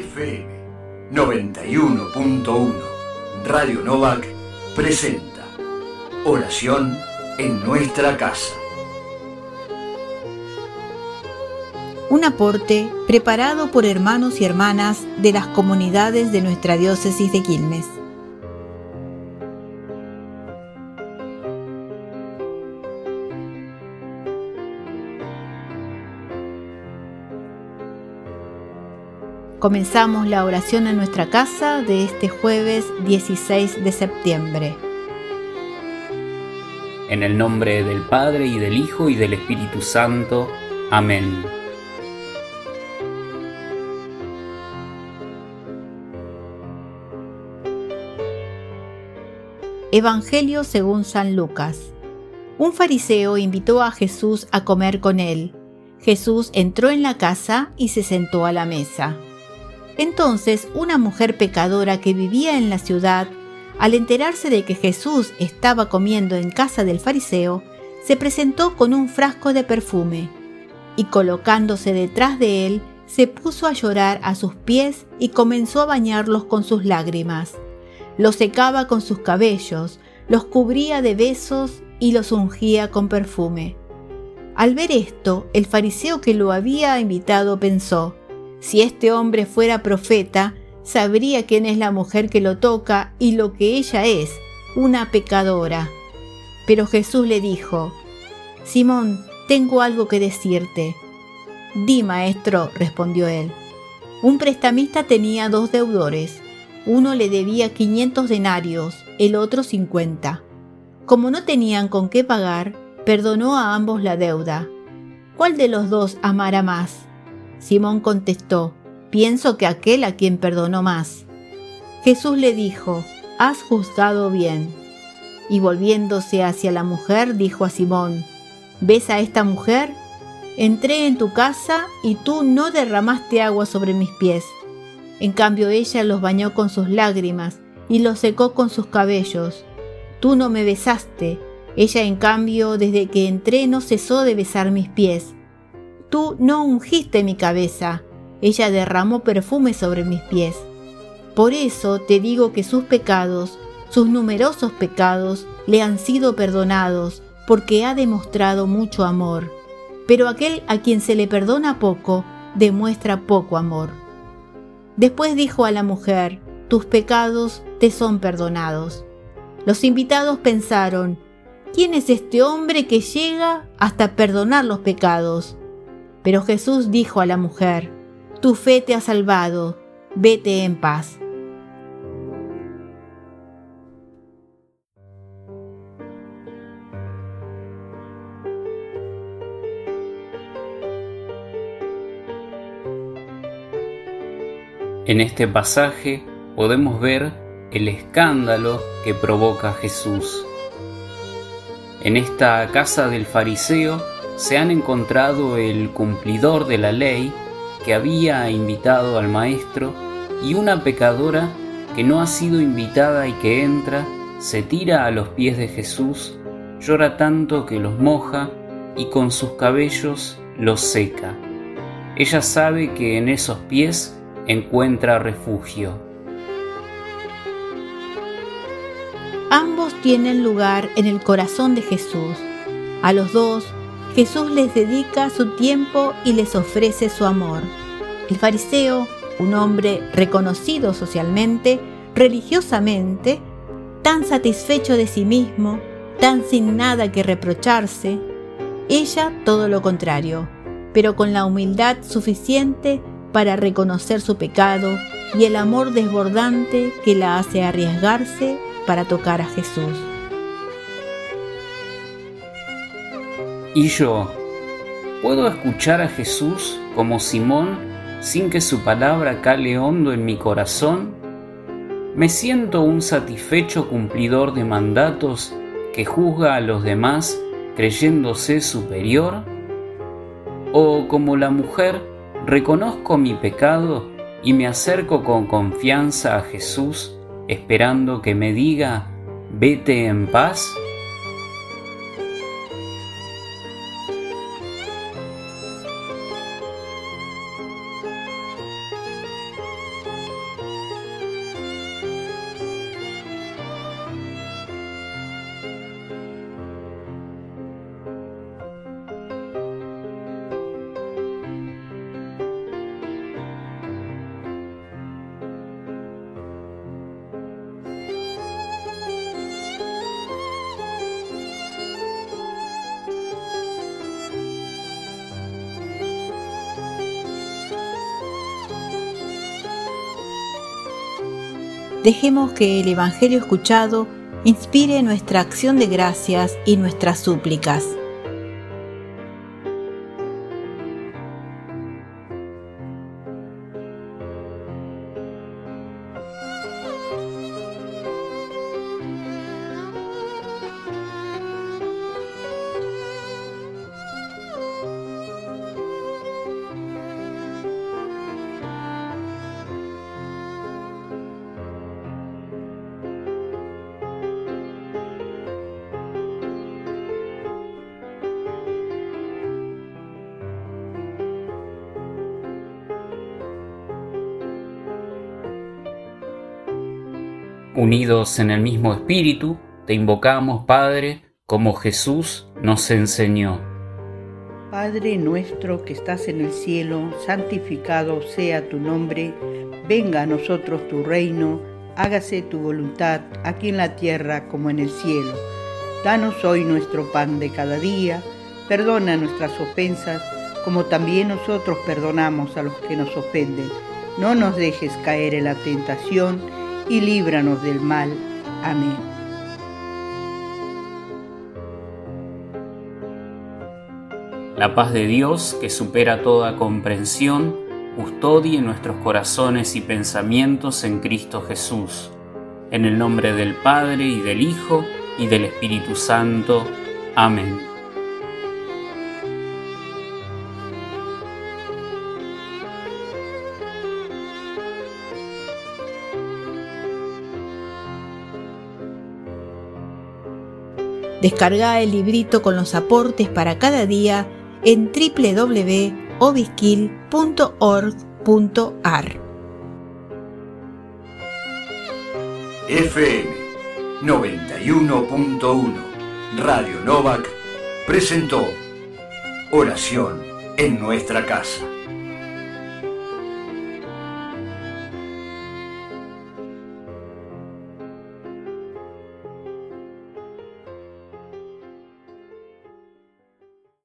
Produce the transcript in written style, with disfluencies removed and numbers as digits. FM 91.1 Radio Novak presenta Oración en nuestra casa. Un aporte preparado por hermanos y hermanas de las comunidades de nuestra diócesis de Quilmes. Comenzamos la oración en nuestra casa de este jueves 16 de septiembre. En el nombre del Padre, y del Hijo, y del Espíritu Santo. Amén. Evangelio según San Lucas. Un fariseo invitó a Jesús a comer con él. Jesús entró en la casa y se sentó a la mesa. Entonces, una mujer pecadora que vivía en la ciudad, al enterarse de que Jesús estaba comiendo en casa del fariseo, se presentó con un frasco de perfume y, colocándose detrás de él, se puso a llorar a sus pies y comenzó a bañarlos con sus lágrimas. Los secaba con sus cabellos, los cubría de besos y los ungía con perfume. Al ver esto, el fariseo que lo había invitado pensó: si este hombre fuera profeta, sabría quién es la mujer que lo toca y lo que ella es, una pecadora. Pero Jesús le dijo: Simón, tengo algo que decirte. Di, maestro, respondió él. Un prestamista tenía dos deudores. Uno le debía 500 denarios, el otro 50. Como no tenían con qué pagar, perdonó a ambos la deuda. ¿Cuál de los dos amará más? Simón contestó: pienso que aquel a quien perdonó más. Jesús le dijo: has juzgado bien. Y volviéndose hacia la mujer, dijo a Simón: ¿ves a esta mujer? Entré en tu casa y tú no derramaste agua sobre mis pies. En cambio ella los bañó con sus lágrimas y los secó con sus cabellos. Tú no me besaste. Ella, en cambio, desde que entré no cesó de besar mis pies. Tú no ungiste mi cabeza, ella derramó perfume sobre mis pies. Por eso te digo que sus pecados, sus numerosos pecados, le han sido perdonados, porque ha demostrado mucho amor. Pero aquel a quien se le perdona poco, demuestra poco amor. Después dijo a la mujer: tus pecados te son perdonados. Los invitados pensaron: ¿quién es este hombre que llega hasta perdonar los pecados? Pero Jesús dijo a la mujer: tu fe te ha salvado, vete en paz. En este pasaje podemos ver el escándalo que provoca Jesús. En esta casa del fariseo se han encontrado el cumplidor de la ley que había invitado al maestro y una pecadora que no ha sido invitada y que entra, se tira a los pies de Jesús, llora tanto que los moja y con sus cabellos los seca. Ella sabe que en esos pies encuentra refugio. Ambos tienen lugar en el corazón de Jesús. A los dos, Jesús les dedica su tiempo y les ofrece su amor. El fariseo, un hombre reconocido socialmente, religiosamente, tan satisfecho de sí mismo, tan sin nada que reprocharse; ella, todo lo contrario, pero con la humildad suficiente para reconocer su pecado y el amor desbordante que la hace arriesgarse para tocar a Jesús. ¿Y yo? ¿Puedo escuchar a Jesús como Simón sin que su palabra cale hondo en mi corazón? ¿Me siento un satisfecho cumplidor de mandatos que juzga a los demás creyéndose superior? ¿O como la mujer reconozco mi pecado y me acerco con confianza a Jesús esperando que me diga: vete en paz? dejemos que el Evangelio escuchado inspire nuestra acción de gracias y nuestras súplicas. Unidos en el mismo espíritu, te invocamos, Padre, como Jesús nos enseñó. Padre nuestro que estás en el cielo, santificado sea tu nombre. Venga a nosotros tu reino, hágase tu voluntad, aquí en la tierra como en el cielo. Danos hoy nuestro pan de cada día. Perdona nuestras ofensas, como también nosotros perdonamos a los que nos ofenden. No nos dejes caer en la tentación y líbranos del mal. Amén. La paz de Dios, que supera toda comprensión, custodie nuestros corazones y pensamientos en Cristo Jesús. En el nombre del Padre, y del Hijo, y del Espíritu Santo. Amén. Descarga el librito con los aportes para cada día en www.obisquil.org.ar. FM 91.1 Radio Novak presentó Oración en Nuestra Casa.